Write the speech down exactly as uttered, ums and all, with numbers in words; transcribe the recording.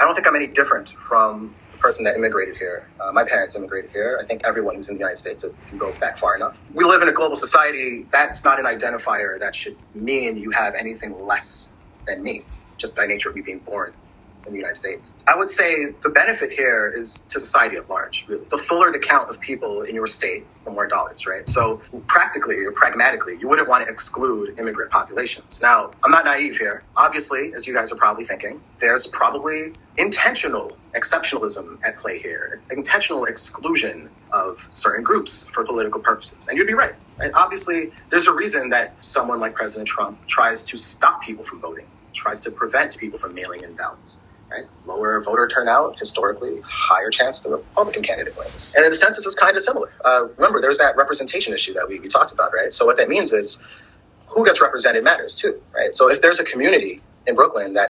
I don't think I'm any different from the person that immigrated here. Uh, my parents immigrated here. I think everyone who's in the United States can go back far enough. We live in a global society. That's not an identifier that should mean you have anything less than me, just by nature of me being born in the United States. I would say the benefit here is to society at large, really. The fuller the count of people in your state, the more dollars, right? So practically or pragmatically, you wouldn't want to exclude immigrant populations. Now, I'm not naive here. Obviously, as you guys are probably thinking, there's probably intentional exceptionalism at play here, intentional exclusion of certain groups for political purposes. And you'd be right, right? Obviously, there's a reason that someone like President Trump tries to stop people from voting, tries to prevent people from mailing in ballots. Right? Lower voter turnout, historically, higher chance the Republican candidate wins. And in the census, it's kind of similar. Uh, remember, there's that representation issue that we, we talked about, right? So what that means is who gets represented matters too, right? So if there's a community in Brooklyn that